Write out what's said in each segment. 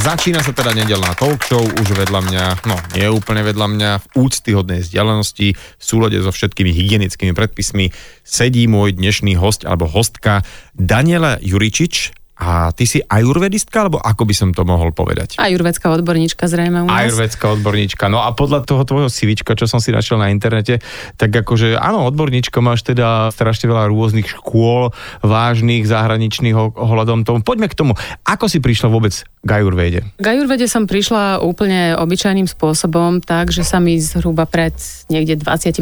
Začína sa teda nedeľná talk show, už vedľa mňa, no nie úplne vedľa mňa, v úctyhodnej vzdialenosti, v súlade so všetkými hygienickými predpismi sedí môj dnešný host alebo hostka Daniela Juričič. A ty si ajurvedistka, alebo ako by som to mohol povedať? Ajurvedská odborníčka zrejme u nás. Ajurvedská odborníčka. No a podľa toho tvojho CVčka, čo som si našiel na internete, tak akože áno, odborníčka, máš teda strašne veľa rôznych škôl, vážnych, zahraničných ohľadom tomu. Poďme k tomu. Ako si prišla vôbec k ajurvede? K ajurvede som prišla úplne obyčajným spôsobom, takže sa mi zhruba pred niekde 25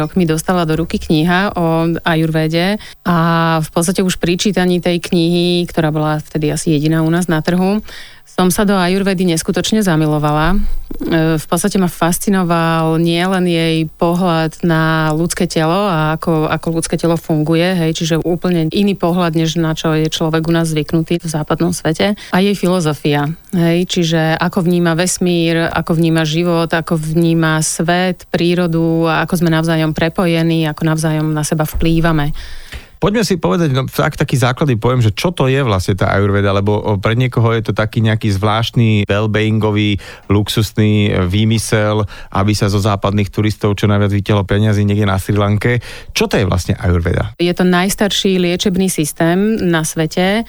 rokmi dostala do ruky kniha o ajurvede a v podstate už pri čítaní tej knihy, ktorá bola vtedy asi jediná u nás na trhu, som sa do ajurvedy neskutočne zamilovala. V podstate ma fascinoval nielen jej pohľad na ľudské telo a ako ľudské telo funguje, hej, čiže úplne iný pohľad, než na čo je človek u nás zvyknutý v západnom svete. A jej filozofia, hej, čiže ako vníma vesmír, ako vníma život, ako vníma svet, prírodu a ako sme navzájom prepojení, ako navzájom na seba vplývame. Poďme si povedať, no, taký základný pojem, že čo to je vlastne tá ajurveda, lebo pre niekoho je to taký nejaký zvláštny wellbeingový, luxusný výmysel, aby sa zo západných turistov čo najviac vytialo peniazy niekde na Sri Lanke. Čo to je vlastne ajurveda? Je to najstarší liečebný systém na svete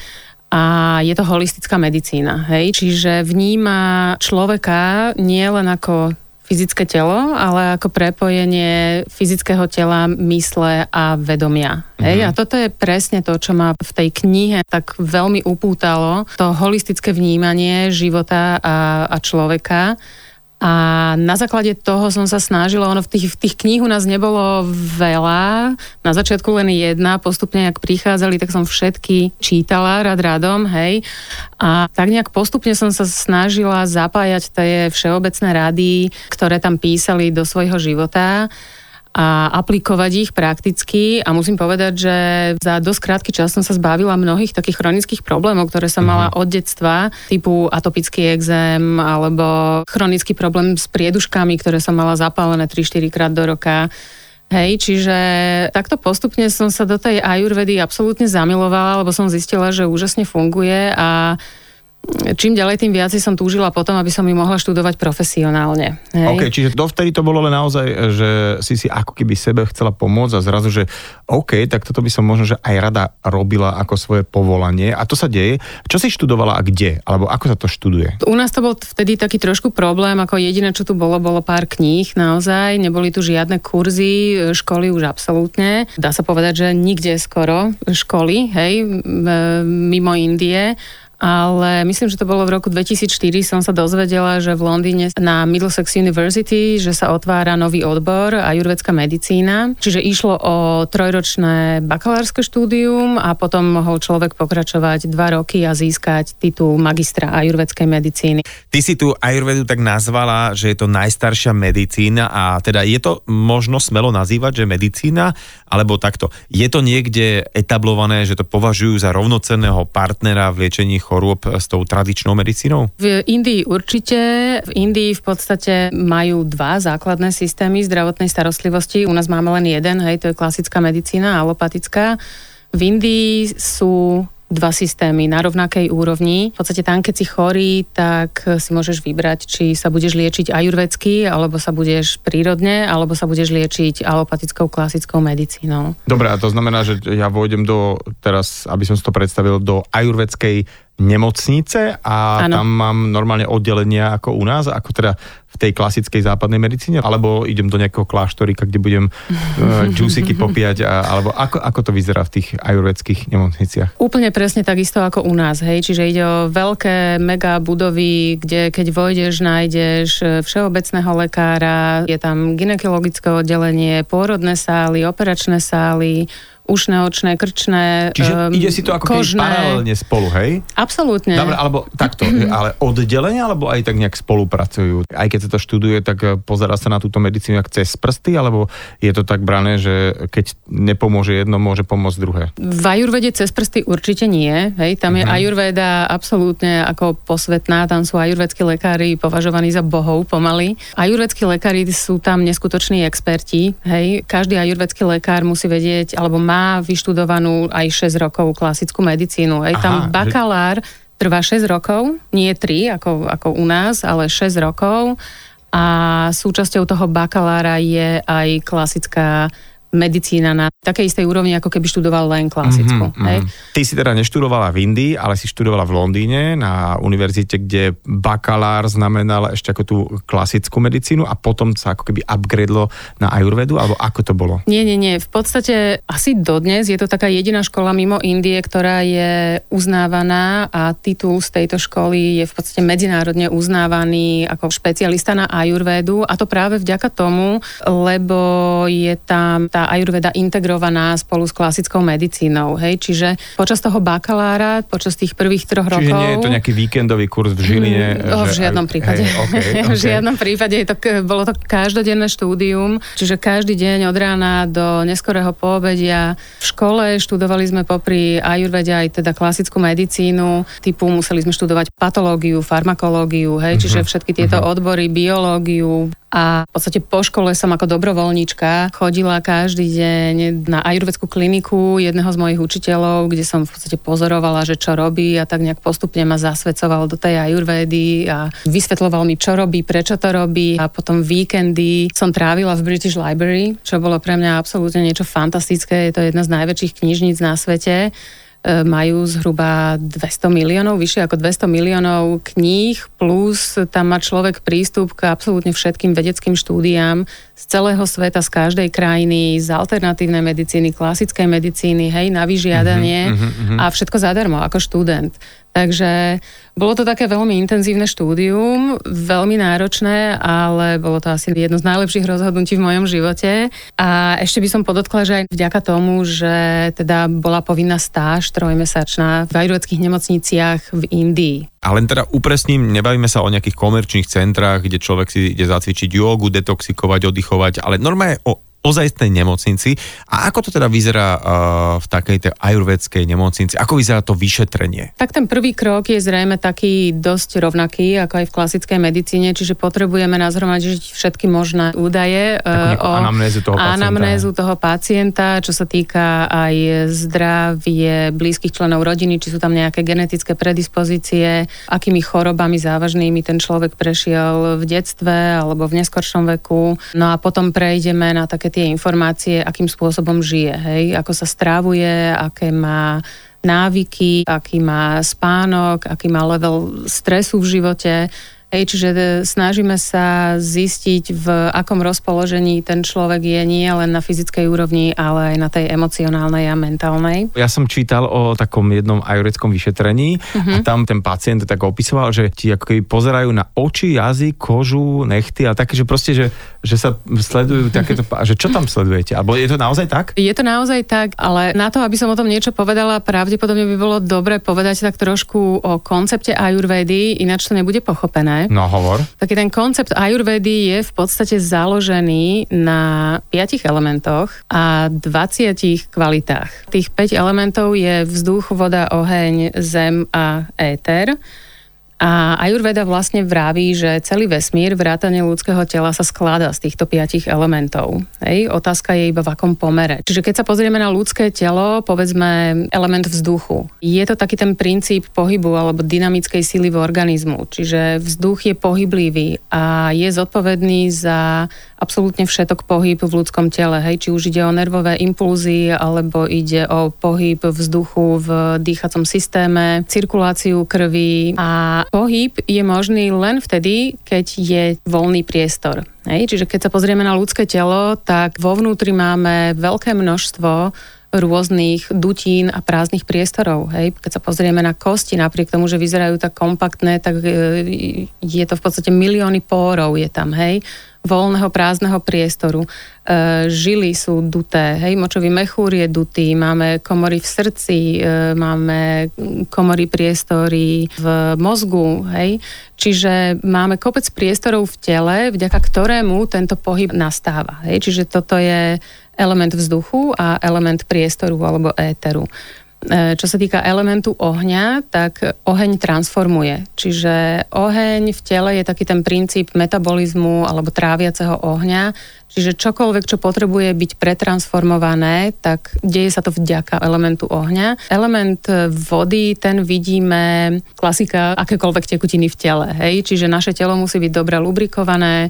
a je to holistická medicína, hej? Čiže vníma človeka nielen ako fyzické telo, ale ako prepojenie fyzického tela, mysle a vedomia. Hej? A toto je presne to, čo ma v tej knihe tak veľmi upútalo, to holistické vnímanie života a človeka. A na základe toho som sa snažila, ono v tých kníh u nás nebolo veľa, na začiatku len jedna, postupne, jak prichádzali, tak som všetky čítala radom, hej. A tak nejak postupne som sa snažila zapájať tie všeobecné rady, ktoré tam písali do svojho života a aplikovať ich prakticky a musím povedať, že za dosť krátky čas som sa zbavila mnohých takých chronických problémov, ktoré som mala od detstva, typu atopický exém alebo chronický problém s prieduškami, ktoré som mala zapálené 3-4 krát do roka. Hej, čiže takto postupne som sa do tej ajurvedy absolútne zamilovala, lebo som zistila, že úžasne funguje a čím ďalej, tým viac som túžila potom, aby som ju mohla študovať profesionálne. Hej? OK, čiže dovtedy to bolo len naozaj, že si ako keby sebe chcela pomôcť a zrazu, že OK, tak toto by som možno, že aj rada robila ako svoje povolanie a to sa deje. Čo si študovala a kde? Alebo ako sa to študuje? U nás to bol vtedy taký trošku problém, ako jediné, čo tu bolo pár kníh naozaj, neboli tu žiadne kurzy, školy už absolútne. Dá sa povedať, že nikde skoro školy, hej, mimo Indie. Ale myslím, že to bolo v roku 2004, som sa dozvedela, že v Londýne na Middlesex University, že sa otvára nový odbor ajurvedská medicína. Čiže išlo o 3-ročné bakalárske štúdium a potom mohol človek pokračovať 2 roky a získať titul magistra ajurvedskej medicíny. Ty si tú ajurvedu tak nazvala, že je to najstaršia medicína a teda je to možno smelo nazývať, že medicína, alebo takto. Je to niekde etablované, že to považujú za rovnocenného partnera v liečení chorôb s tou tradičnou medicínou? V Indii určite. V Indii v podstate majú 2 základné systémy zdravotnej starostlivosti. U nás máme len jeden, hej, to je klasická medicína a alopatická. V Indii sú 2 systémy na rovnakej úrovni. V podstate tam, keď si chorý, tak si môžeš vybrať, či sa budeš liečiť ajurvedsky, alebo sa budeš prírodne, alebo sa budeš liečiť alopatickou klasickou medicínou. Dobre, a to znamená, že ja vôjdem teraz, aby som si to predstavil, do ajurvedskej nemocnice a ano. Tam mám normálne oddelenia ako u nás, ako teda v tej klasickej západnej medicíne, alebo idem do nejakého kláštorika, kde budem džúsiky popíjať, alebo ako to vyzerá v tých ajurvedských nemocniciach? Úplne presne takisto ako u nás, hej, čiže ide o veľké mega budovy, kde keď vojdeš, nájdeš všeobecného lekára, je tam gynekologické oddelenie, pôrodné sály, operačné sály, ušné, očné, krčné, kožné. Čiže ide si to ako keby paralelne spolu, hej? Absolútne. Dobre, alebo takto, ale oddelenie, alebo aj tak nejak spolupracujú? Aj keď sa to študuje, tak pozerá sa na túto medicínu jak cez prsty, alebo je to tak brané, že keď nepomôže jedno, môže pomôcť druhé? V ajurvede cez prsty určite nie, hej? Tam je ajurveda absolútne ako posvetná, tam sú ajurvedskí lekári považovaní za bohov pomaly. Ajurvedskí lekári sú tam neskutoční experti, hej? Každý ajurvedský lekár musí vedieť, alebo má vyštudovanú aj 6 rokov klasickú medicínu. Aj tam bakalár Trvá 6 rokov, nie 3 ako u nás, ale 6 rokov a súčasťou toho bakalára je aj klasická medicína na takej istej úrovni, ako keby študoval len klasickú. Mm-hmm, hej? Ty si teda neštudovala v Indii, ale si študovala v Londýne na univerzite, kde bakalár znamenal ešte ako tú klasickú medicínu a potom sa ako keby upgradelo na ajurvedu, alebo ako to bolo? Nie. V podstate asi dodnes je to taká jediná škola mimo Indie, ktorá je uznávaná a titul z tejto školy je v podstate medzinárodne uznávaný ako špecialista na ajurvedu a to práve vďaka tomu, lebo je tam tá ajurveda integrovaná spolu s klasickou medicínou, hej, čiže počas toho bakalára, počas tých prvých 3 rokov... Čiže nie je to nejaký víkendový kurz v Žiline? V žiadnom prípade. Hej, okay. V žiadnom prípade, bolo to každodenné štúdium, čiže každý deň od rána do neskorého poobedia. V škole študovali sme popri ajurvede aj teda klasickú medicínu, typu museli sme študovať patológiu, farmakológiu, hej, čiže všetky tieto odbory, biológiu. A v podstate po škole som ako dobrovoľnička chodila každý deň na ajurvedskú kliniku jedného z mojich učiteľov, kde som v podstate pozorovala, že čo robí a tak nejak postupne ma zasvedcoval do tej ajurvedy a vysvetľoval mi, čo robí, prečo to robí a potom víkendy som trávila v British Library, čo bolo pre mňa absolútne niečo fantastické, je to jedna z najväčších knižníc na svete. Majú zhruba 200 miliónov, vyššie ako 200 miliónov kníh, plus tam má človek prístup k absolútne všetkým vedeckým štúdiám z celého sveta, z každej krajiny, z alternatívnej medicíny, klasickej medicíny, hej, na vyžiadanie a všetko zadarmo, ako študent. Takže bolo to také veľmi intenzívne štúdium, veľmi náročné, ale bolo to asi jedno z najlepších rozhodnutí v mojom živote. A ešte by som podotkla, že aj vďaka tomu, že teda bola povinná stáž 3-mesačná v ajurvedských nemocniciach v Indii. A len teda upresním, nebavíme sa o nejakých komerčných centrách, kde človek si ide zacvičiť jogu, detoxikovať, oddychovať, ale normálne o ozajstnej nemocnici. A ako to teda vyzerá v takejto ajurvedskej nemocnici? Ako vyzerá to vyšetrenie? Tak ten prvý krok je zrejme taký dosť rovnaký, ako aj v klasickej medicíne, čiže potrebujeme nazhromažiť všetky možné údaje o anamnézu toho pacienta, čo sa týka aj zdravie blízkych členov rodiny, či sú tam nejaké genetické predispozície, akými chorobami závažnými ten človek prešiel v detstve alebo v neskoršom veku. No a potom prejdeme na také tie informácie, akým spôsobom žije, hej? Ako sa strávuje, aké má návyky, aký má spánok, aký má level stresu v živote. Hej, čiže snažíme sa zistiť, v akom rozpoložení ten človek je nie len na fyzickej úrovni, ale aj na tej emocionálnej a mentálnej. Ja som čítal o takom jednom ajurvedskom vyšetrení a tam ten pacient tak opisoval, že ti ako keby pozerajú na oči, jazyk, kožu, nechty a také, že proste, že sa sledujú takéto, že čo tam sledujete? Alebo je to naozaj tak? Je to naozaj tak, ale na to, aby som o tom niečo povedala, pravdepodobne by bolo dobre povedať tak trošku o koncepte ajurvedy, ináč to nebude pochopené. No, hovor. Taký ten koncept ajurvedy je v podstate založený na 5 elementoch a 20 kvalitách. Tých 5 elementov je vzduch, voda, oheň, zem a éter. A ajurveda vlastne vraví, že celý vesmír vrátane ľudského tela sa skladá z týchto 5 elementov. Hej, otázka je iba v akom pomere. Čiže keď sa pozrieme na ľudské telo, povedzme element vzduchu. Je to taký ten princíp pohybu alebo dynamickej síly v organizmu. Čiže vzduch je pohyblivý a je zodpovedný za absolútne všetok pohyb v ľudskom tele. Hej, či už ide o nervové impulzy, alebo ide o pohyb vzduchu v dýchacom systéme, cirkuláciu krvi a pohyb je možný len vtedy, keď je voľný priestor. Hej? Čiže keď sa pozrieme na ľudské telo, tak vo vnútri máme veľké množstvo rôznych dutín a prázdnych priestorov. Hej? Keď sa pozrieme na kosti, napriek tomu, že vyzerajú tak kompaktné, tak je to v podstate milióny pórov je tam, hej? Voľného prázdneho priestoru. Žily sú duté, hej? Močový mechúr je dutý, máme komory v srdci, máme komory priestory v mozgu, hej? Čiže máme kopec priestorov v tele, vďaka ktorému tento pohyb nastáva. Hej? Čiže toto je element vzduchu a element priestoru alebo éteru. Čo sa týka elementu ohňa, tak oheň transformuje. Čiže oheň v tele je taký ten princíp metabolizmu alebo tráviaceho ohňa. Čiže čokoľvek, čo potrebuje byť pretransformované, tak deje sa to vďaka elementu ohňa. Element vody, ten vidíme klasika akékoľvek tekutiny v tele. Hej? Čiže naše telo musí byť dobre lubrikované,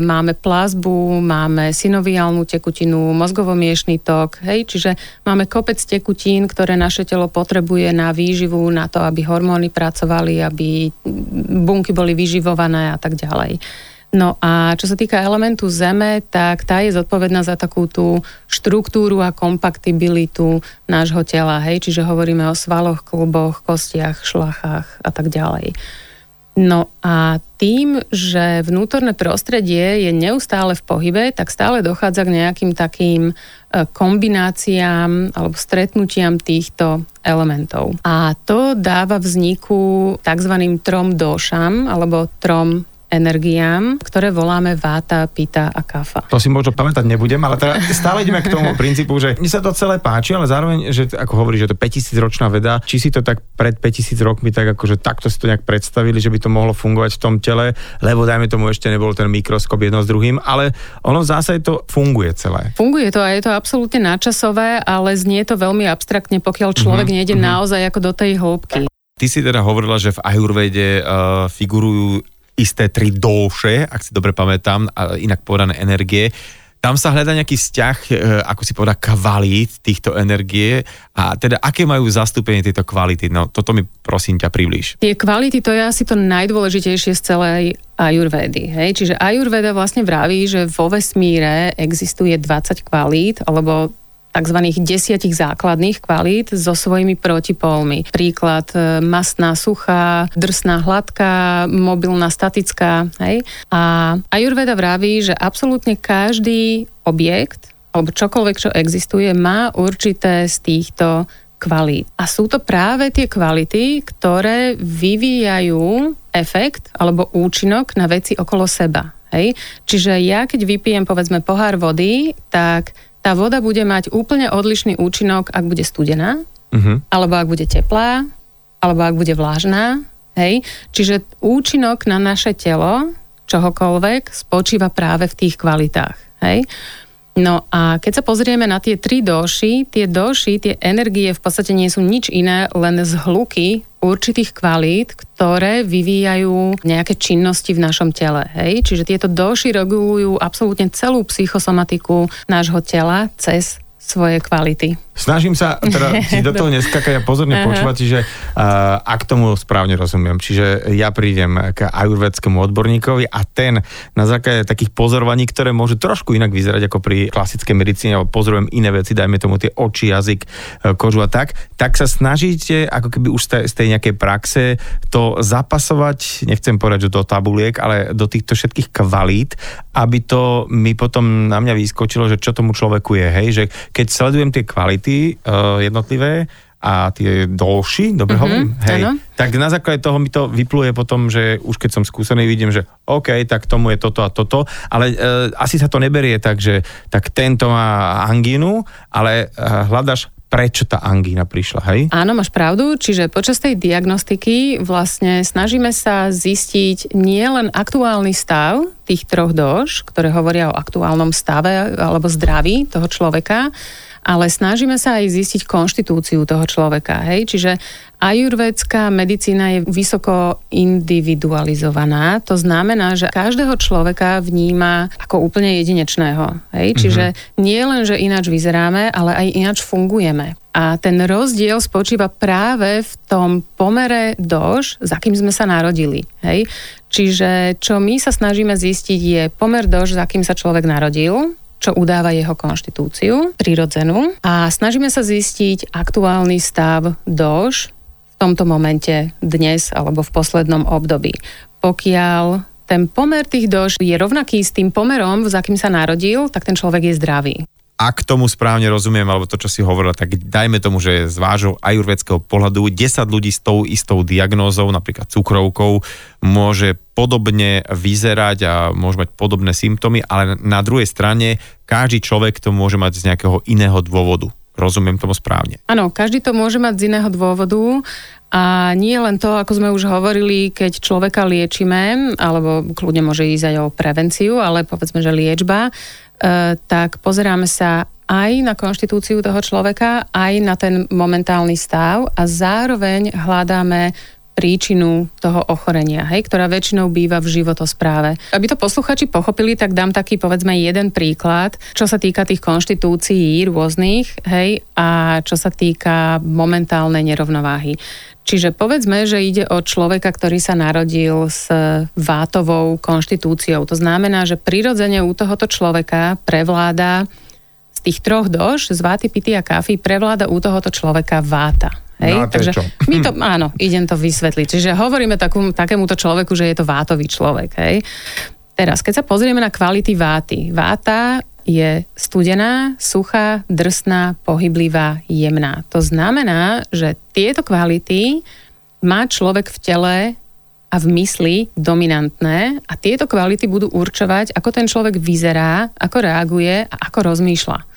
máme plazbu, máme synoviálnu tekutinu, mozgovo-miešný tok, hej, čiže máme kopec tekutín, ktoré naše telo potrebuje na výživu, na to, aby hormóny pracovali, aby bunky boli vyživované a tak ďalej. No a čo sa týka elementu zeme, tak tá je zodpovedná za takú tú štruktúru a kompaktibilitu nášho tela, hej, čiže hovoríme o svaloch, kĺboch, kostiach, šlachách a tak ďalej. No a tým, že vnútorné prostredie je neustále v pohybe, tak stále dochádza k nejakým takým kombináciám alebo stretnutiam týchto elementov. A to dáva vzniku takzvaným trom dóšam alebo trom energiám, ktoré voláme váta, pita a kafa. To si možno pamätať nebudem, ale teda stále ideme k tomu princípu, že mi sa to celé páči, ale zároveň, že ako hovoríš, že to 5000-ročná veda, či si to tak pred 5000 rokmi tak akože takto si to nejak predstavili, že by to mohlo fungovať v tom tele, lebo dajme tomu ešte nebol ten mikroskop jedno s druhým, ale ono v zásade to funguje celé. Funguje to a je to absolútne nadčasové, ale znie to veľmi abstraktne, pokiaľ človek nejde naozaj ako do tej hĺbky. Ty si teda hovorila, že v ajurvede figurujú isté tri dóše, ak si dobre pamätám, inak povedané energie. Tam sa hľadá nejaký vzťah, ako si povedal, kvalít týchto energie a teda aké majú zastúpenie tieto kvality? No toto mi prosím ťa priblíž. Tie kvality, to je asi to najdôležitejšie z celej ajurvédy. Hej? Čiže ajurvéda vlastne vraví, že vo vesmíre existuje 20 kvalít, alebo takzvaných 10 základných kvalít so svojimi protipólmi. Príklad mastná, suchá, drsná, hladká, mobilná, statická. Hej? A ajurveda vraví, že absolútne každý objekt, alebo čokoľvek, čo existuje, má určité z týchto kvalít. A sú to práve tie kvality, ktoré vyvíjajú efekt alebo účinok na veci okolo seba. Hej? Čiže ja, keď vypijem, povedzme, pohár vody, tak tá voda bude mať úplne odlišný účinok, ak bude studená, alebo ak bude teplá, alebo ak bude vlážná. Hej? Čiže účinok na naše telo, čohokoľvek, spočíva práve v tých kvalitách. Hej? No a keď sa pozrieme na tie tri dóši, tie energie v podstate nie sú nič iné, len zhluky určitých kvalít, ktoré vyvíjajú nejaké činnosti v našom tele. Hej? Čiže tieto dóši regulujú absolútne celú psychosomatiku nášho tela cez svoje kvality. Snažím sa teda si do toho neskakať a pozorne počúvať, že ak tomu správne rozumiem. Čiže ja prídem k ajurvédskému odborníkovi a ten na základe takých pozorovaní, ktoré môžu trošku inak vyzerať ako pri klasickej medicíne, alebo pozorujem iné veci, dajme tomu tie oči, jazyk, kožu a tak sa snažíte ako keby už z tej nejakej praxe to zapasovať, nechcem povedať, že do tabuliek, ale do týchto všetkých kvalít, aby to mi potom na mňa vyskočilo, že čo tomu človeku je, hej, že keď sledujem tie kvality jednotlivé a tie dlhší, dobre hovorím, hej, ano. Tak na základe toho mi to vypluje potom, že už keď som skúsený, vidím, že OK, tak tomu je toto a toto, ale asi sa to neberie tak, že tak tento má angínu, ale hľadaš, prečo tá angína prišla, hej? Áno, máš pravdu, čiže počas tej diagnostiky vlastne snažíme sa zistiť nielen aktuálny stav tých troch dóš, ktoré hovoria o aktuálnom stave alebo zdraví toho človeka, ale snažíme sa aj zistiť konštitúciu toho človeka, hej? Čiže ajurvédská medicína je vysoko individualizovaná, to znamená, že každého človeka vníma ako úplne jedinečného, hej? Čiže nie len, že ináč vyzeráme, ale aj ináč fungujeme. A ten rozdiel spočíva práve v tom pomere dóš, za kým sme sa narodili. Hej? Čiže čo my sa snažíme zistiť je pomer dóš, za kým sa človek narodil, čo udáva jeho konštitúciu, prirodzenú. A snažíme sa zistiť aktuálny stav dóš v tomto momente, dnes alebo v poslednom období. Pokiaľ ten pomer tých dóš je rovnaký s tým pomerom, za kým sa narodil, tak ten človek je zdravý. Ak tomu správne rozumiem, alebo to, čo si hovorila, tak dajme tomu, že z vášho ajurvédskeho pohľadu 10 ľudí s tou istou diagnózou, napríklad cukrovkou, môže podobne vyzerať a môže mať podobné symptómy, ale na druhej strane každý človek to môže mať z nejakého iného dôvodu. Rozumiem tomu správne? Áno, každý to môže mať z iného dôvodu a nie len to, ako sme už hovorili, keď človeka liečíme, alebo kľudne môže ísť aj o prevenciu, ale povedzme, že liečba, tak pozeráme sa aj na konštitúciu toho človeka, aj na ten momentálny stav a zároveň hľadáme príčinu toho ochorenia, hej, ktorá väčšinou býva v životospráve. Aby to posluchači pochopili, tak dám taký, povedzme, jeden príklad, čo sa týka tých konštitúcií rôznych, hej, a čo sa týka momentálnej nerovnováhy. Čiže povedzme, že ide o človeka, ktorý sa narodil s vátovou konštitúciou. To znamená, že prirodzene u tohoto človeka prevláda z tých troch doš, z váty, pity a kafy, prevláda u tohoto človeka váta. Hej, no, takže my to, áno, idem to vysvetliť. Čiže hovoríme takémuto človeku, že je to vátový človek. Hej. Teraz, keď sa pozrieme na kvality váty. Váta je studená, suchá, drsná, pohyblivá, jemná. To znamená, že tieto kvality má človek v tele a v mysli dominantné a tieto kvality budú určovať, ako ten človek vyzerá, ako reaguje a ako rozmýšľa.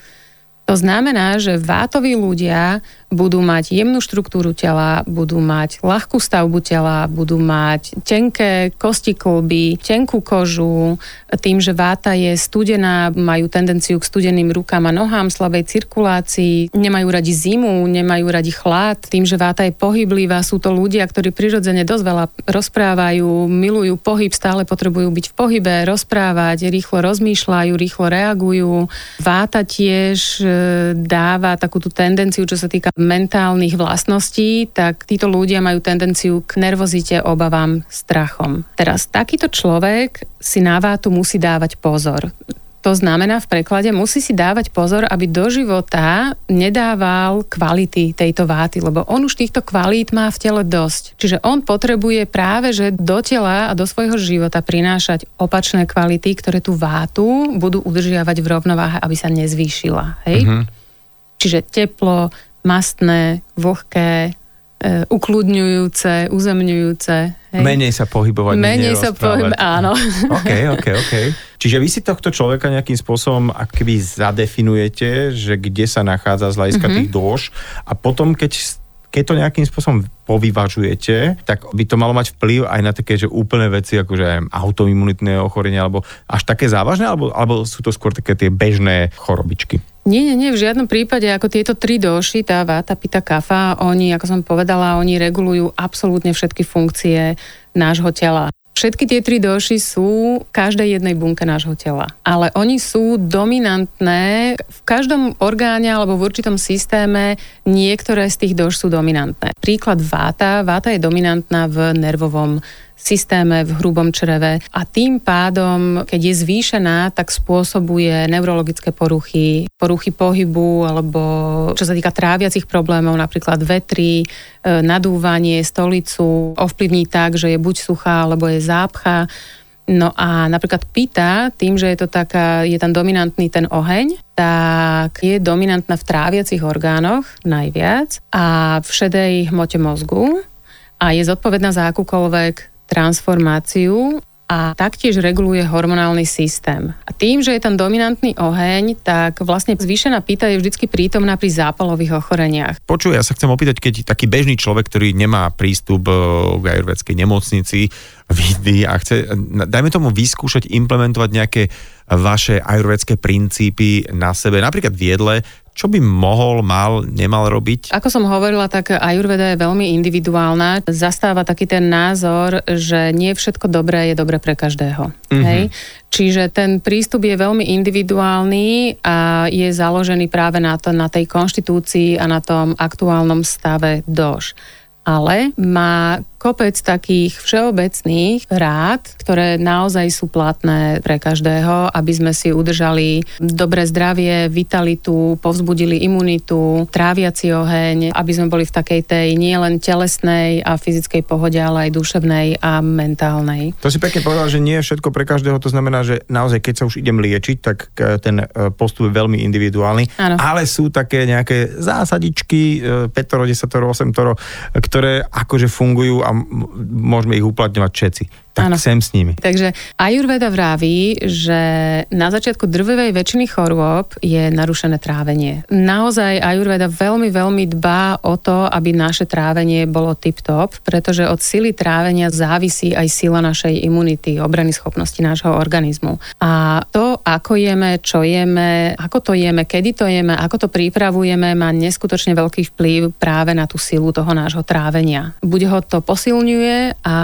To znamená, že vátoví ľudia budú mať jemnú štruktúru tela, budú mať ľahkú stavbu tela, budú mať tenké kosti kĺby, tenkú kožu. Tým, že váta je studená, majú tendenciu k studeným rukám a nohám, slabej cirkulácii, nemajú radi zimu, nemajú radi chlad. Tým, že váta je pohyblivá, sú to ľudia, ktorí prirodzene dosť veľa rozprávajú, milujú pohyb, stále potrebujú byť v pohybe, rozprávať, rýchlo rozmýšľajú, rýchlo reagujú. Váta tiež dáva takú tú tendenciu, čo sa týka mentálnych vlastností, tak títo ľudia majú tendenciu k nervozite, obavám, strachom. Teraz takýto človek si na vátu musí dávať pozor. To znamená v preklade, musí si dávať pozor, aby do života nedával kvality tejto váty, lebo on už týchto kvalít má v tele dosť. Čiže on potrebuje práve, že do tela a do svojho života prinášať opačné kvality, ktoré tú vátu budú udržiavať v rovnováhe, aby sa nezvýšila. Hej? Mm-hmm. Čiže teplo, mastné, vlhké, ukludňujúce, uzemňujúce. Hej. Menej sa pohybovať, menej sa pohybovať, áno. OK. Čiže vy si tohto človeka nejakým spôsobom akoby zadefinujete, že kde sa nachádza z hľadiska tých dôž a potom, keď to nejakým spôsobom povyvažujete, tak by to malo mať vplyv aj na také, že úplné veci, akože autoimunitné ochorenia, alebo až také závažné, alebo sú to skôr také tie bežné chorobičky? Nie, v žiadnom prípade, ako tieto tri doši, tá váta, pita, kafa, oni, ako som povedala, oni regulujú absolútne všetky funkcie nášho tela. Všetky tie tri doši sú v každej jednej bunke nášho tela, ale oni sú dominantné v každom orgáne alebo v určitom systéme, niektoré z tých doš sú dominantné. Príklad váta. Váta je dominantná v nervovom systéme, v hrubom čreve a tým pádom, keď je zvýšená, tak spôsobuje neurologické poruchy pohybu alebo čo sa týka tráviacich problémov, napríklad vetry, nadúvanie, stolicu, ovplyvní tak, že je buď suchá alebo je zápcha. No a napríklad pita, tým, že je to taká, je tam dominantný ten oheň, tak je dominantná v tráviacich orgánoch najviac a v šedej hmote mozgu a je zodpovedná za akúkoľvek transformáciu a taktiež reguluje hormonálny systém. A tým, že je tam dominantný oheň, tak vlastne zvýšená pita je vždycky prítomná pri zápalových ochoreniach. Počuj, ja sa chcem opýtať, keď taký bežný človek, ktorý nemá prístup k ajurvédskej nemocnici v Indii a chce, dajme tomu, vyskúšať implementovať nejaké vaše ajurvédske princípy na sebe, napríklad v jedle, čo by mohol, mal, nemal robiť? Ako som hovorila, tak ajurveda je veľmi individuálna. Zastáva taký ten názor, že nie všetko dobré je dobré pre každého. Mm-hmm. Hej? Čiže ten prístup je veľmi individuálny a je založený práve na tej konštitúcii a na tom aktuálnom stave doš. Ale má kopec takých všeobecných rád, ktoré naozaj sú platné pre každého, aby sme si udržali dobré zdravie, vitalitu, povzbudili imunitu, tráviaci oheň, aby sme boli v takej tej nielen telesnej a fyzickej pohode, ale aj duševnej a mentálnej. To si pekne povedal, že nie je všetko pre každého, to znamená, že naozaj, keď sa už idem liečiť, tak ten postup je veľmi individuálny, áno. Ale sú také nejaké zásadičky, 5 toro, 10 toro, 8 toro, ktoré akože fungujú a môžeme ich uplatňovať všetci. Tak áno, sem s nimi. Takže ajurveda vraví, že na začiatku drvivej väčšiny chorôb je narušené trávenie. Naozaj ajurveda veľmi, veľmi dbá o to, aby naše trávenie bolo tip-top, pretože od sily trávenia závisí aj sila našej imunity, obrany schopnosti nášho organizmu. A to, ako jeme, čo jeme, ako to jeme, kedy to jeme, ako to pripravujeme, má neskutočne veľký vplyv práve na tú silu toho nášho trávenia. Buď ho to posilňuje a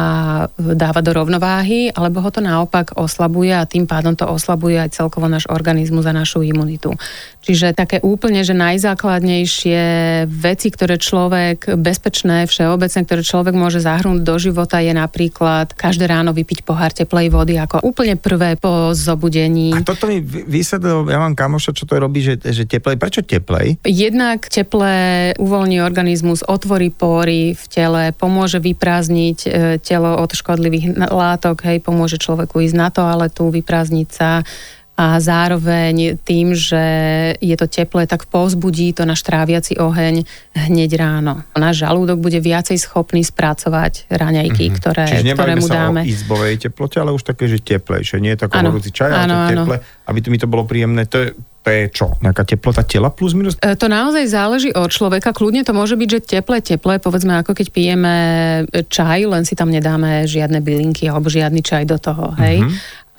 dáva do rovnováhy, alebo ho to naopak oslabuje a tým pádom to oslabuje aj celkovo náš organizmus a našu imunitu. Čiže také úplne, že najzákladnejšie veci, ktoré človek bezpečné, všeobecné, ktoré človek môže zahrnúť do života je napríklad každé ráno vypiť pohár teplej vody ako úplne prvé po zobudení. A toto mi vysvetlil, ja mám kamoša, čo to robí, že teplej. Prečo teplej? Jednak teplé uvoľní organizmus, otvorí póry v tele, pomôže vyprázdniť telo od škodlivých látok, hej, pomôže človeku ísť na toaletu, vyprázdniť sa a zároveň tým, že je to teplé, tak povzbudí to náš tráviaci oheň hneď ráno. Náš žalúdok bude viacej schopný spracovať raňajky, ktoré mu dáme. Čiže nebavíme sa o izbovej teplote, ale už také, že teplejšie. Nie je tako horúci čaj, ale to teplé, aby to mi to bolo príjemné. To je čo? Nejaká teplota tela plus minus? To naozaj záleží od človeka. Kľudne to môže byť, že teplé, povedzme ako keď pijeme čaj, len si tam nedáme žiadne bylinky alebo žiadny čaj do toho, hej?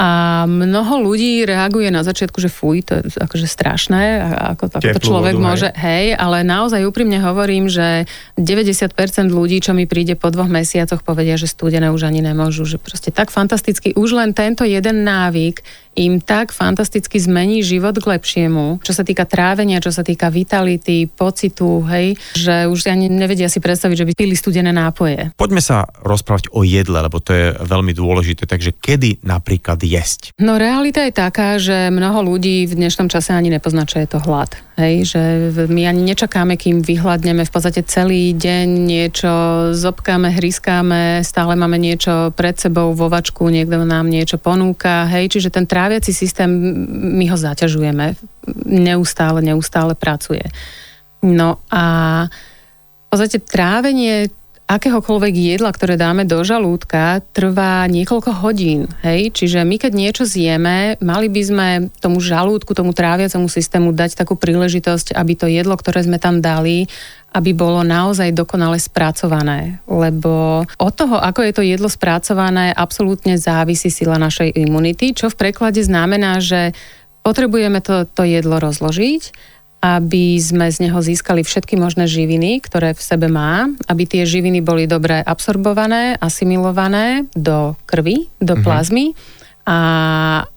A mnoho ľudí reaguje na začiatku, že fuj, to je akože strašné, ako to človek vodu, môže, hej, ale naozaj úprimne hovorím, že 90% ľudí, čo mi príde po 2 mesiacoch, povedia, že studené už ani nemôžu, že proste tak fantasticky, už len tento jeden návyk im tak fantasticky zmení život k lepšiemu, čo sa týka trávenia, čo sa týka vitality, pocitu, hej, že už ani nevedia si predstaviť, že by pili studené nápoje. Poďme sa rozprávať o jedle, lebo to je veľmi dôležité, takže kedy napríklad jesť? No realita je taká, že mnoho ľudí v dnešnom čase ani nepozná, čo je to hlad, hej, že my ani nečakáme, kým vyhladneme, v podstate celý deň niečo zobkáme, hryskáme, stále máme niečo pred sebou vo vačku, niekto nám niečo ponúka, hej, čiže ten tráviaci systém, my ho zaťažujeme. Neustále pracuje. No a v podstate trávenie akéhokoľvek jedla, ktoré dáme do žalúdka, trvá niekoľko hodín. Hej? Čiže my, keď niečo zjeme, mali by sme tomu žalúdku, tomu tráviacemu systému dať takú príležitosť, aby to jedlo, ktoré sme tam dali, aby bolo naozaj dokonale spracované. Lebo od toho, ako je to jedlo spracované, absolútne závisí sila našej imunity, čo v preklade znamená, že potrebujeme to jedlo rozložiť, aby sme z neho získali všetky možné živiny, ktoré v sebe má, aby tie živiny boli dobre absorbované, asimilované do krvi, do plazmy a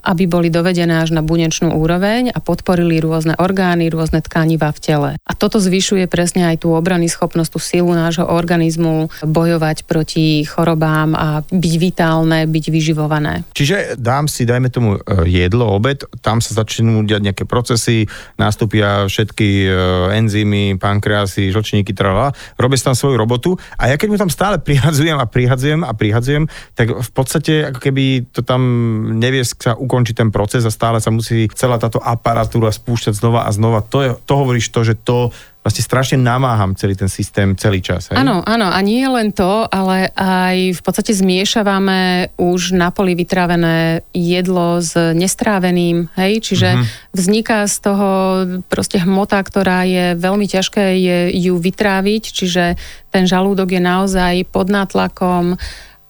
aby boli dovedené až na bunečnú úroveň a podporili rôzne orgány, rôzne tkanivá v tele. A toto zvyšuje presne aj tú obrannú schopnosť, tú silu nášho organizmu bojovať proti chorobám a byť vitálne, byť vyživované. Čiže dajme tomu jedlo, obed, tam sa začnú diať nejaké procesy, nastúpia všetky enzymy, pankreasy, žlčníky, robia tam svoju robotu a ja keď mu tam stále prihadzujem, tak v podstate ako keby to tam nevie sa ukončiť ten proces a stále sa musí celá táto aparatúra spúšťať znova a znova. To hovoríš to, že to vlastne strašne namáham celý ten systém celý čas. Hej? Áno. A nie len to, ale aj v podstate zmiešavame už na poli vytrávené jedlo s nestráveným. Hej? Čiže vzniká z toho proste hmota, ktorá je veľmi ťažké ju vytráviť. Čiže ten žalúdok je naozaj pod nátlakom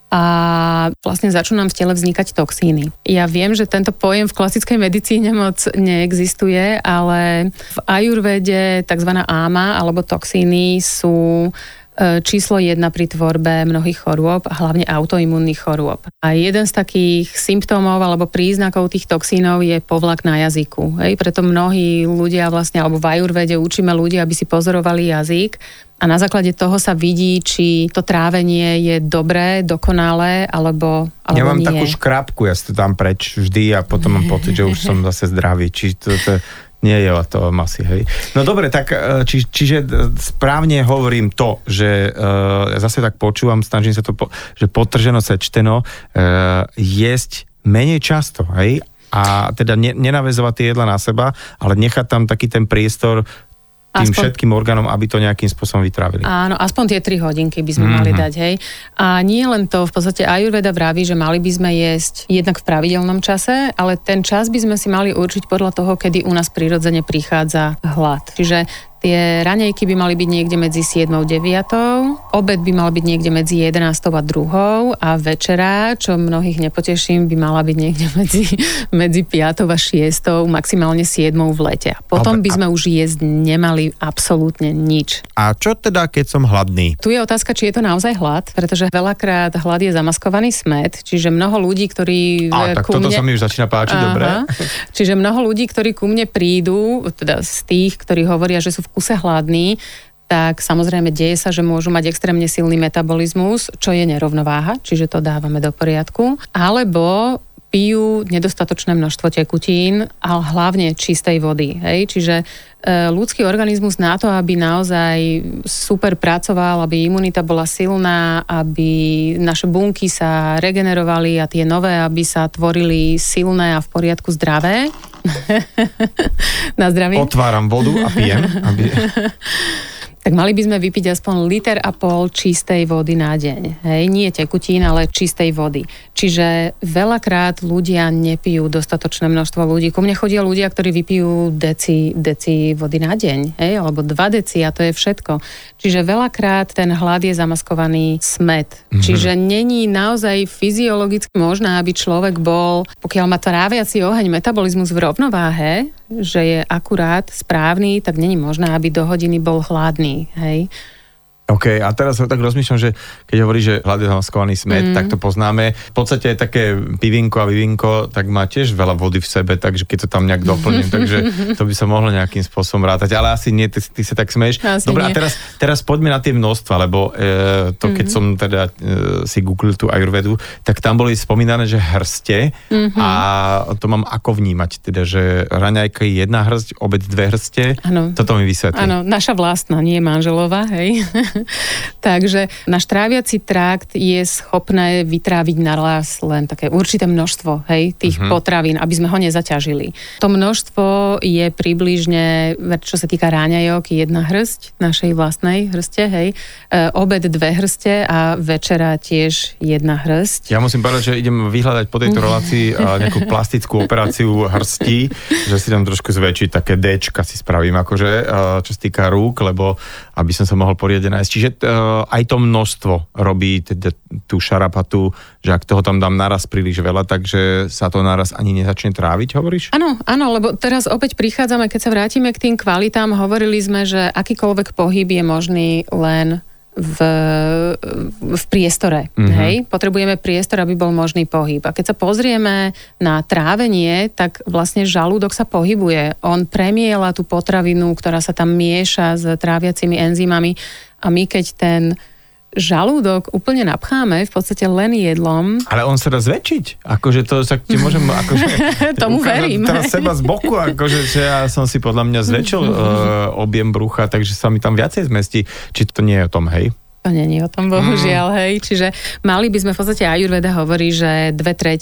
a vlastne začnú nám v tele vznikať toxíny. Ja viem, že tento pojem v klasickej medicíne moc neexistuje, ale v ajurvede tzv. Áma alebo toxíny sú číslo 1 pri tvorbe mnohých chorôb a hlavne autoimunných chorôb. A jeden z takých symptómov alebo príznakov tých toxínov je povlak na jazyku. Hej? Preto mnohí ľudia vlastne, alebo v ajurvede učíme ľudia, aby si pozorovali jazyk a na základe toho sa vidí, či to trávenie je dobré, dokonalé, alebo ja mám nie. Takú škrabku, ja si to dám preč vždy a potom mám pocit, že už som zase zdravý. Či to nejela to masy, hej. No dobre, tak čiže správne hovorím to, že ja zase tak počúvam, snažím sa to, že potrženo, sečteno, jesť menej často, hej. A teda nenaväzovať tie jedla na seba, ale nechať tam taký ten priestor tým všetkým orgánom, aby to nejakým spôsobom vytrávili. Áno, aspoň tie 3 hodinky by sme mali dať, hej. A nie len to, v podstate ajurveda vraví, že mali by sme jesť jednak v pravidelnom čase, ale ten čas by sme si mali určiť podľa toho, kedy u nás prirodzene prichádza hlad. Čiže tie raňajky by mali byť niekde medzi 7 a 9, obed by mal byť niekde medzi 11 a 2 a večera, čo mnohých nepoteším, by mala byť niekde medzi 5 a 6, maximálne 7 v lete. A potom by sme už jesť nemali absolútne nič. A čo teda, keď som hladný? Tu je otázka, či je to naozaj hlad, pretože veľakrát hlad je zamaskovaný smet, čiže mnoho ľudí, ktorí toto sa mi už začína páčiť, dobre. Čiže mnoho ľudí, ktorí ku mne prídu, teda z tých, ktorí hovoria, že sú v kuse hladný, tak samozrejme deje sa, že môžu mať extrémne silný metabolizmus, čo je nerovnováha, čiže to dávame do poriadku, alebo pijú nedostatočné množstvo tekutín, ale hlavne čistej vody. Hej? Čiže ľudský organizmus na to, aby naozaj super pracoval, aby imunita bola silná, aby naše bunky sa regenerovali a tie nové, aby sa tvorili silné a v poriadku zdravé. Na zdravie. Otváram vodu a pijem. Tak mali by sme vypiť aspoň 1,5 litera čistej vody na deň. Hej, nie tekutín, ale čistej vody. Čiže veľakrát ľudia nepijú dostatočné množstvo ľudí. Ku mne chodia ľudia, ktorí vypijú deci vody na deň, hej, alebo 2 deci a to je všetko. Čiže veľakrát ten hlad je zamaskovaný smet. Čiže není naozaj fyziologicky možné, aby človek bol, pokiaľ má tráviaci oheň, metabolizmus v rovnováhe, že je akurát správny, tak není možné, aby do hodiny bol hladný. Hej. OK, a teraz tak rozmýšľam, že keď hovorí, že hlad je zamaskovaný smet, tak to poznáme. V podstate aj také pivinko a vivinko, tak má tiež veľa vody v sebe, takže keď to tam nejak doplním, takže to by sa mohlo nejakým spôsobom rátať. Ale asi nie, ty sa tak smeješ. Dobre, nie. A teraz poďme na tie množstva, lebo to, keď som teda si googlil tú ajurvedu, tak tam boli spomínané, že hrste a to mám ako vnímať, teda, že raňajka je 1 hŕsť, obed 2 hrste, ano. Toto mi vysvetlí. Áno, naša vlastná, nie manželová, hej. Takže náš tráviaci trakt je schopné vytráviť naraz len také určité množstvo, hej, tých potravín, aby sme ho nezaťažili. To množstvo je približne, čo sa týka ráňajok, 1 hŕsť našej vlastnej hrste, hej, obed 2 hrste a večera tiež 1 hŕsť. Ja musím povedať, že idem vyhľadať po tejto relácii nejakú plastickú operáciu hrsti, že si tam trošku zväčšiť, také Dčka si spravím, akože, čo sa týka rúk, lebo aby som sa mohol poriadne nájsť. Čiže aj to množstvo robí teda tú šarapatu, že ak toho tam dám naraz príliš veľa, takže sa to naraz ani nezačne tráviť, hovoríš? Áno, lebo teraz opäť prichádzame, keď sa vrátime k tým kvalitám, hovorili sme, že akýkoľvek pohyb je možný len v priestore. Hej? Potrebujeme priestor, aby bol možný pohyb. A keď sa pozrieme na trávenie, tak vlastne žalúdok sa pohybuje. On premiela tú potravinu, ktorá sa tam mieša s tráviacimi enzymami. A my keď ten žalúdok úplne napcháme v podstate len jedlom. Ale on sa dá zväčšiť. Akože to sa ti môžem... Akože, tomu verím. Teraz seba z boku, akože že ja som si podľa mňa zväčšil objem brucha, takže sa mi tam viacej zmestí. Či to nie je o tom, hej? To nie je o tom, bohužiaľ, hej. Čiže mali by sme, v podstate ajurveda hovorí, že 2/3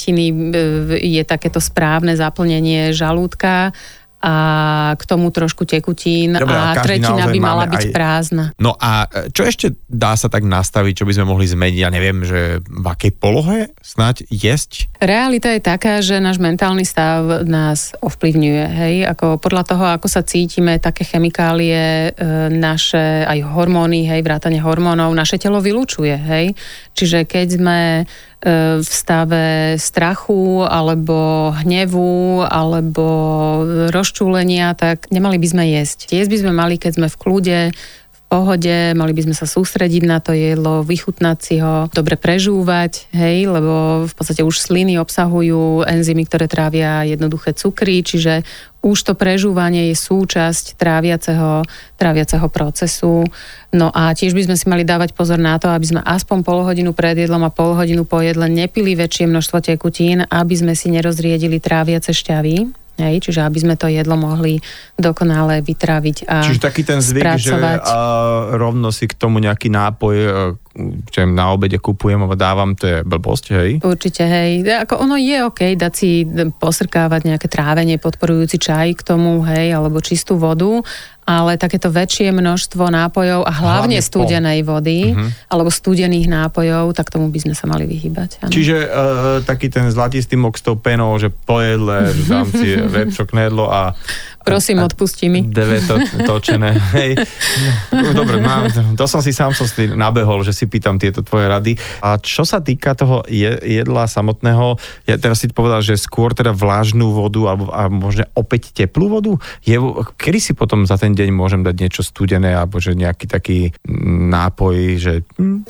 je takéto správne zaplnenie žalúdka, a k tomu trošku tekutín. Dobre, a 1/3 by mala byť prázdna. No a čo ešte dá sa tak nastaviť, čo by sme mohli zmeniť? Ja neviem, že v akej polohe snáď jesť? Realita je taká, že náš mentálny stav nás ovplyvňuje. Hej? Ako podľa toho, ako sa cítime, také chemikálie, naše aj hormóny, hej, vrátane hormónov, naše telo vylučuje. Hej? Čiže keď sme v stave strachu alebo hnevu alebo rozčúlenia, tak nemali by sme jesť. Jesť by sme mali, keď sme v kľude, v pohode, mali by sme sa sústrediť na to jedlo, vychutnať si ho, dobre prežúvať, hej, lebo v podstate už sliny obsahujú enzymy, ktoré trávia jednoduché cukry, čiže už to prežúvanie je súčasť tráviaceho procesu. No a tiež by sme si mali dávať pozor na to, aby sme aspoň polhodinu pred jedlom a polhodinu po jedle nepili väčšie množstvo tekutín, aby sme si nerozriedili tráviace šťavy. Hej, čiže aby sme to jedlo mohli dokonale vytráviť a čiže taký ten zvyk, spracovať. Že rovno si k tomu nejaký nápoj na obede kupujem a dávam, to je blbosť, hej? Určite, hej. Ako ono je okej dať si posrkávať nejaké trávenie, podporujúci čaj k tomu, hej, alebo čistú vodu, ale takéto väčšie množstvo nápojov a hlavne studenej vody alebo studených nápojov, tak tomu by sme sa mali vyhýbať. Áno. Čiže taký ten zlatistý mok s tou penou, že pojedle, dám si repšo knedlo a... Prosím, odpusti mi. Točené. Hej. Dobre, to som si sám nabehol, že si pýtam tieto tvoje rady. A čo sa týka toho jedla samotného, ja teraz si povedal, že skôr teda vlážnú vodu alebo a možno opäť teplú vodu? Kedy si potom za ten deň môžem dať niečo studené alebo že nejaký taký nápoj, že...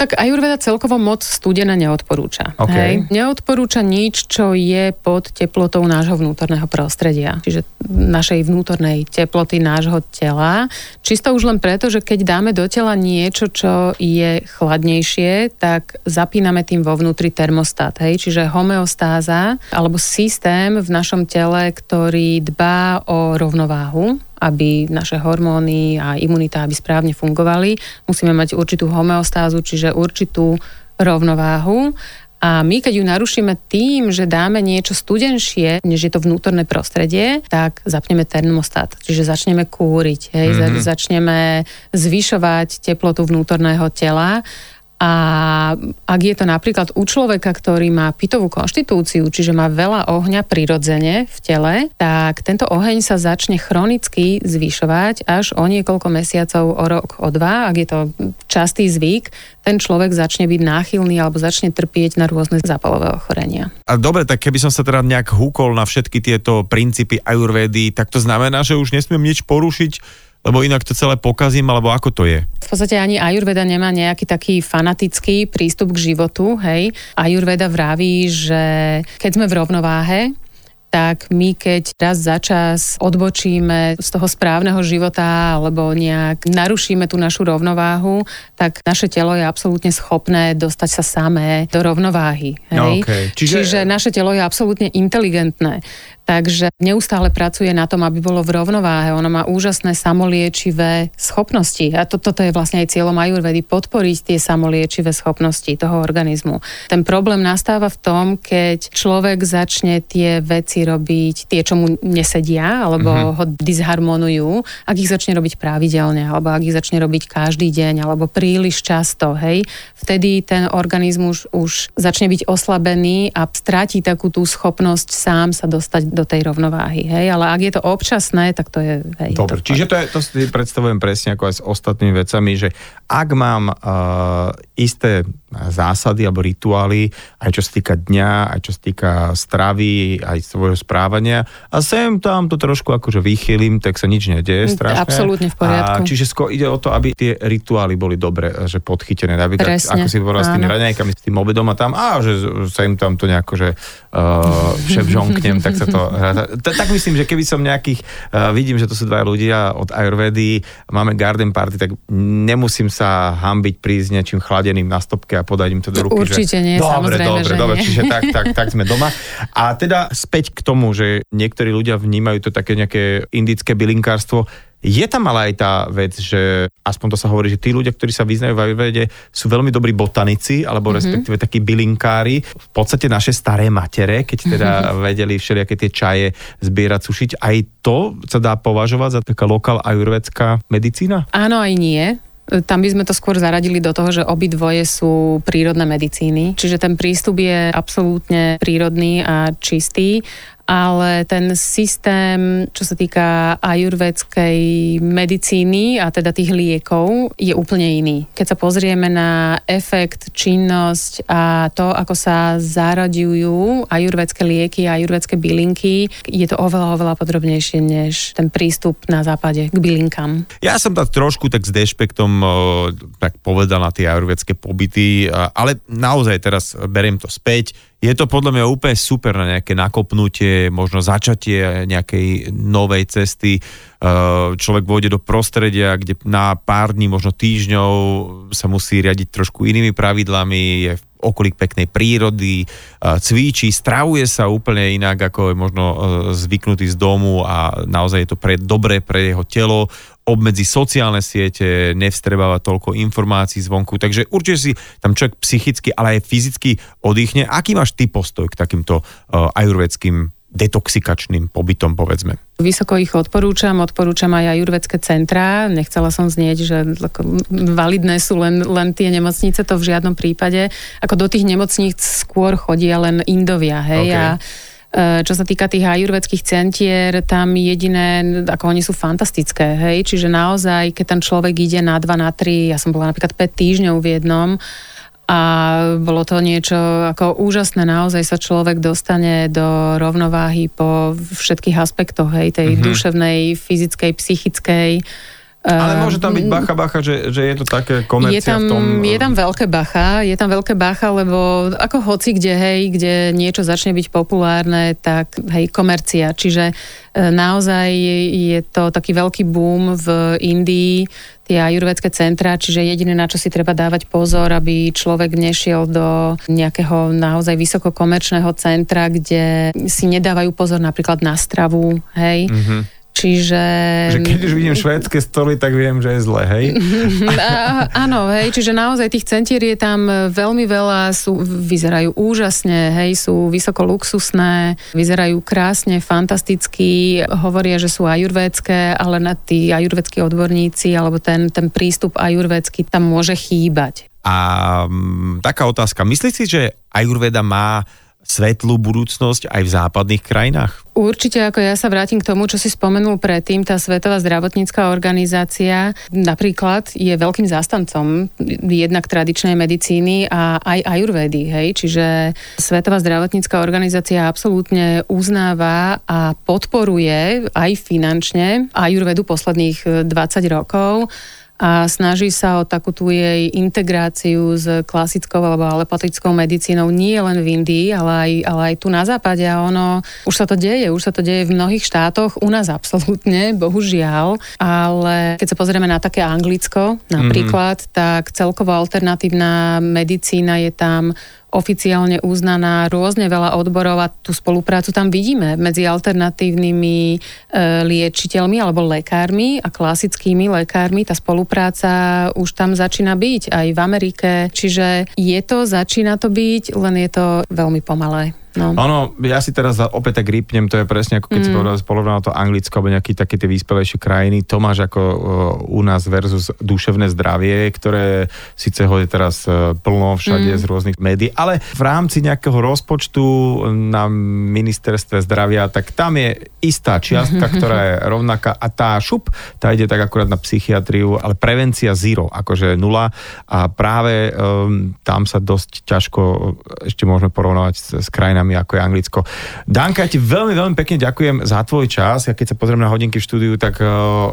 Tak ajurveda celkovo moc studená neodporúča. Okay. Hej? Neodporúča nič, čo je pod teplotou nášho vnútorného prostredia. Čiže našej vnútornej teploty nášho tela. Čisto už len preto, že keď dáme do tela niečo, čo je chladnejšie, tak zapíname tým vo vnútri termostat. Hej? Čiže homeostáza alebo systém v našom tele, ktorý dbá o rovnováhu, aby naše hormóny a imunita aby správne fungovali. Musíme mať určitú homeostázu, čiže určitú rovnováhu. A my, keď ju narušíme tým, že dáme niečo studenšie, než je to vnútorné prostredie, tak zapneme termostat. Čiže začneme kúriť, hej? Začneme zvyšovať teplotu vnútorného tela. A ak je to napríklad u človeka, ktorý má pitovú konštitúciu, čiže má veľa ohňa prirodzene v tele, tak tento oheň sa začne chronicky zvyšovať až o niekoľko mesiacov, o rok, o dva. Ak je to častý zvyk, ten človek začne byť náchylný alebo začne trpieť na rôzne zápalové ochorenia. A dobre, tak keby som sa teda nejak húkol na všetky tieto princípy ajurvédy, tak to znamená, že už nesmiem nič porušiť, lebo inak to celé pokazím, alebo ako to je? V podstate ani ajurveda nemá nejaký taký fanatický prístup k životu, hej. Ajurveda vraví, že keď sme v rovnováhe, tak my keď raz za čas odbočíme z toho správneho života alebo nejak narušíme tú našu rovnováhu, tak naše telo je absolútne schopné dostať sa samé do rovnováhy. Hej? Okay. Čiže naše telo je absolútne inteligentné. Takže neustále pracuje na tom, aby bolo v rovnováhe. Ono má úžasné samoliečivé schopnosti. A toto je vlastne aj cieľom ajurvedy, podporiť tie samoliečivé schopnosti toho organizmu. Ten problém nastáva v tom, keď človek začne tie veci robiť, tie, čo mu nesedia, alebo ho disharmonujú, ak ich začne robiť pravidelne, alebo ak ich začne robiť každý deň, alebo príliš často, hej. Vtedy ten organizmus už začne byť oslabený a stráti takú tú schopnosť sám sa dostať do tej rovnováhy, hej, ale ak je to občasné, tak to je... Hej, dobre, čiže to si predstavujem presne ako aj s ostatnými vecami, že ak mám isté zásady alebo rituály, aj čo sa týka dňa, aj čo sa týka stravy, aj svojho správania a sem tam to trošku akože vychýlim, tak sa nič nedeje strašne. Absolútne v poriadku. A čiže ide o to, aby tie rituály boli dobre, že podchytené. Napríklad, ako si povedal, s tými raňajkami, s tým obedom a tam, a že sa im tam to nejako, že všem žonknem, tak sa to... Tak myslím, že keby som nejakých... Vidím, že to sú dva ľudia od ajurvedy, máme garden party, tak nemusím sa hambiť prísť niečím chladeným na stopke a podať im to do ruky. Určite nie, samozrejme, že nie. Dobre, čiže tak sme doma. A teda späť k tomu, že niektorí ľudia vnímajú to také nejaké indické bylinkárstvo. Je tam ale aj tá vec, že aspoň to sa hovorí, že tí ľudia, ktorí sa vyznajú v ajurvede, sú veľmi dobrí botanici, alebo respektíve takí bylinkári. V podstate naše staré matere, keď teda vedeli všelijaké tie čaje zbierať, sušiť, aj to sa dá považovať za taká lokál ajurvedská medicína? Áno, aj nie. Tam by sme to skôr zaradili do toho, že obidvoje sú prírodné medicíny. Čiže ten prístup je absolútne prírodný a čistý, ale ten systém, čo sa týka ajurvédskej medicíny a teda tých liekov, je úplne iný. Keď sa pozrieme na efekt, činnosť a to, ako sa zaraďujú ajurvédske lieky a ajurvédske bylinky, je to oveľa, oveľa podrobnejšie než ten prístup na západe k bylinkám. Ja som tak trošku tak s dešpektom tak povedal na tie ajurvédske pobyty, ale naozaj teraz beriem to späť. Je to podľa mňa úplne super na nejaké nakopnutie, možno začatie nejakej novej cesty. Človek vôjde do prostredia, kde na pár dní, možno týždňov sa musí riadiť trošku inými pravidlami, je v okolí peknej prírody, cvičí, stravuje sa úplne inak, ako je možno zvyknutý z domu a naozaj je to dobré pre jeho telo. obmedzi sociálne siete, nevstrebáva toľko informácií zvonku, takže určite si tam človek psychicky, ale aj fyzicky oddychne. Aký máš ty postoj k takýmto ajurvedským detoxikačným pobytom, povedzme? Vysoko ich odporúčam aj ajurvedské centrá. Nechcela som znieť, že validné sú len tie nemocnice, to v žiadnom prípade. Ako do tých nemocníc skôr chodia len Indovia, hej? Okay. A čo sa týka tých ajurvedských centier, tam jediné, ako oni sú fantastické, hej? Čiže naozaj, keď tam človek ide na 2, na 3, ja som bola napríklad 5 týždňov v jednom, a bolo to niečo ako úžasné, naozaj sa človek dostane do rovnováhy po všetkých aspektoch, hej, tej duševnej, fyzickej, psychickej. Ale môže tam byť bacha, že je to také komercia v tom... Je tam veľké bacha, lebo ako hoci kde, hej, kde niečo začne byť populárne, tak hej, komercia. Čiže naozaj je to taký veľký boom v Indii, tie ajurvedské centra, čiže jediné, na čo si treba dávať pozor, aby človek nešiel do nejakého naozaj vysokokomerčného centra, kde si nedávajú pozor napríklad na stravu, hej. Mm-hmm. Čiže... Že keď už vidím švédske stoly, tak viem, že je zle, hej? Áno, hej, čiže naozaj tých centier je tam veľmi veľa, vyzerajú úžasne, hej, sú vysoko luxusné, vyzerajú krásne, fantasticky, hovoria, že sú ajurvédske, ale na tí ajurvédski odborníci, alebo ten prístup ajurvédsky tam môže chýbať. A taká otázka, myslíš si, že ajurveda má svetlú budúcnosť aj v západných krajinách? Určite, ako ja sa vrátim k tomu, čo si spomenul predtým, tá Svetová zdravotnícka organizácia napríklad je veľkým zástancom jednak tradičnej medicíny a aj ajurvédy, hej, čiže Svetová zdravotnícka organizácia absolútne uznáva a podporuje aj finančne ajurvedu posledných 20 rokov a snaží sa o takú tú jej integráciu s klasickou alebo alopatickou medicínou nie len v Indii, ale aj tu na západe. A ono, už sa to deje v mnohých štátoch, u nás absolútne, bohužiaľ, ale keď sa pozrieme na také Anglicko napríklad, tak celkovo alternatívna medicína je tam oficiálne uznaná, rôzne veľa odborov a tú spoluprácu tam vidíme medzi alternatívnymi liečiteľmi alebo lekármi a klasickými lekármi. Tá spolupráca už tam začína byť aj v Amerike, čiže začína to byť, len je to veľmi pomalé. No. Ono, ja si teraz opäť tak rýpnem, to je presne ako keď si povedal, porovnal to Anglicko alebo nejaké také tie vyspelejšie krajiny, to máš ako u nás versus duševné zdravie, ktoré síce ho je teraz plno všade z rôznych médií, ale v rámci nejakého rozpočtu na ministerstve zdravia, tak tam je istá čiastka, ktorá je rovnaká a tá ide tak akurát na psychiatriu, ale prevencia zero, akože nula a práve tam sa dosť ťažko ešte môžeme porovnávať s krajinami ako je Anglicko. Danka, ti veľmi, veľmi pekne ďakujem za tvoj čas. Ja keď sa pozriem na hodinky v štúdiu, tak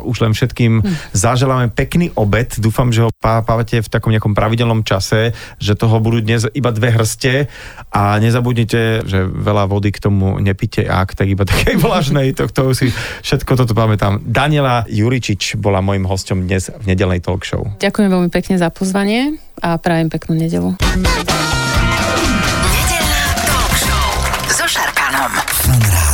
už len všetkým zaželáme pekný obed. Dúfam, že ho pávate v takom nejakom pravidelnom čase, že toho budú dnes iba 2 hrste a nezabudnite, že veľa vody k tomu nepite, tak iba takej vlažnej, to si všetko toto pamätám. Daniela Juričič bola mojim hosťom dnes v nedeľnej talk show. Ďakujem veľmi pekne za pozvanie a prajem peknú nedeľu. Fan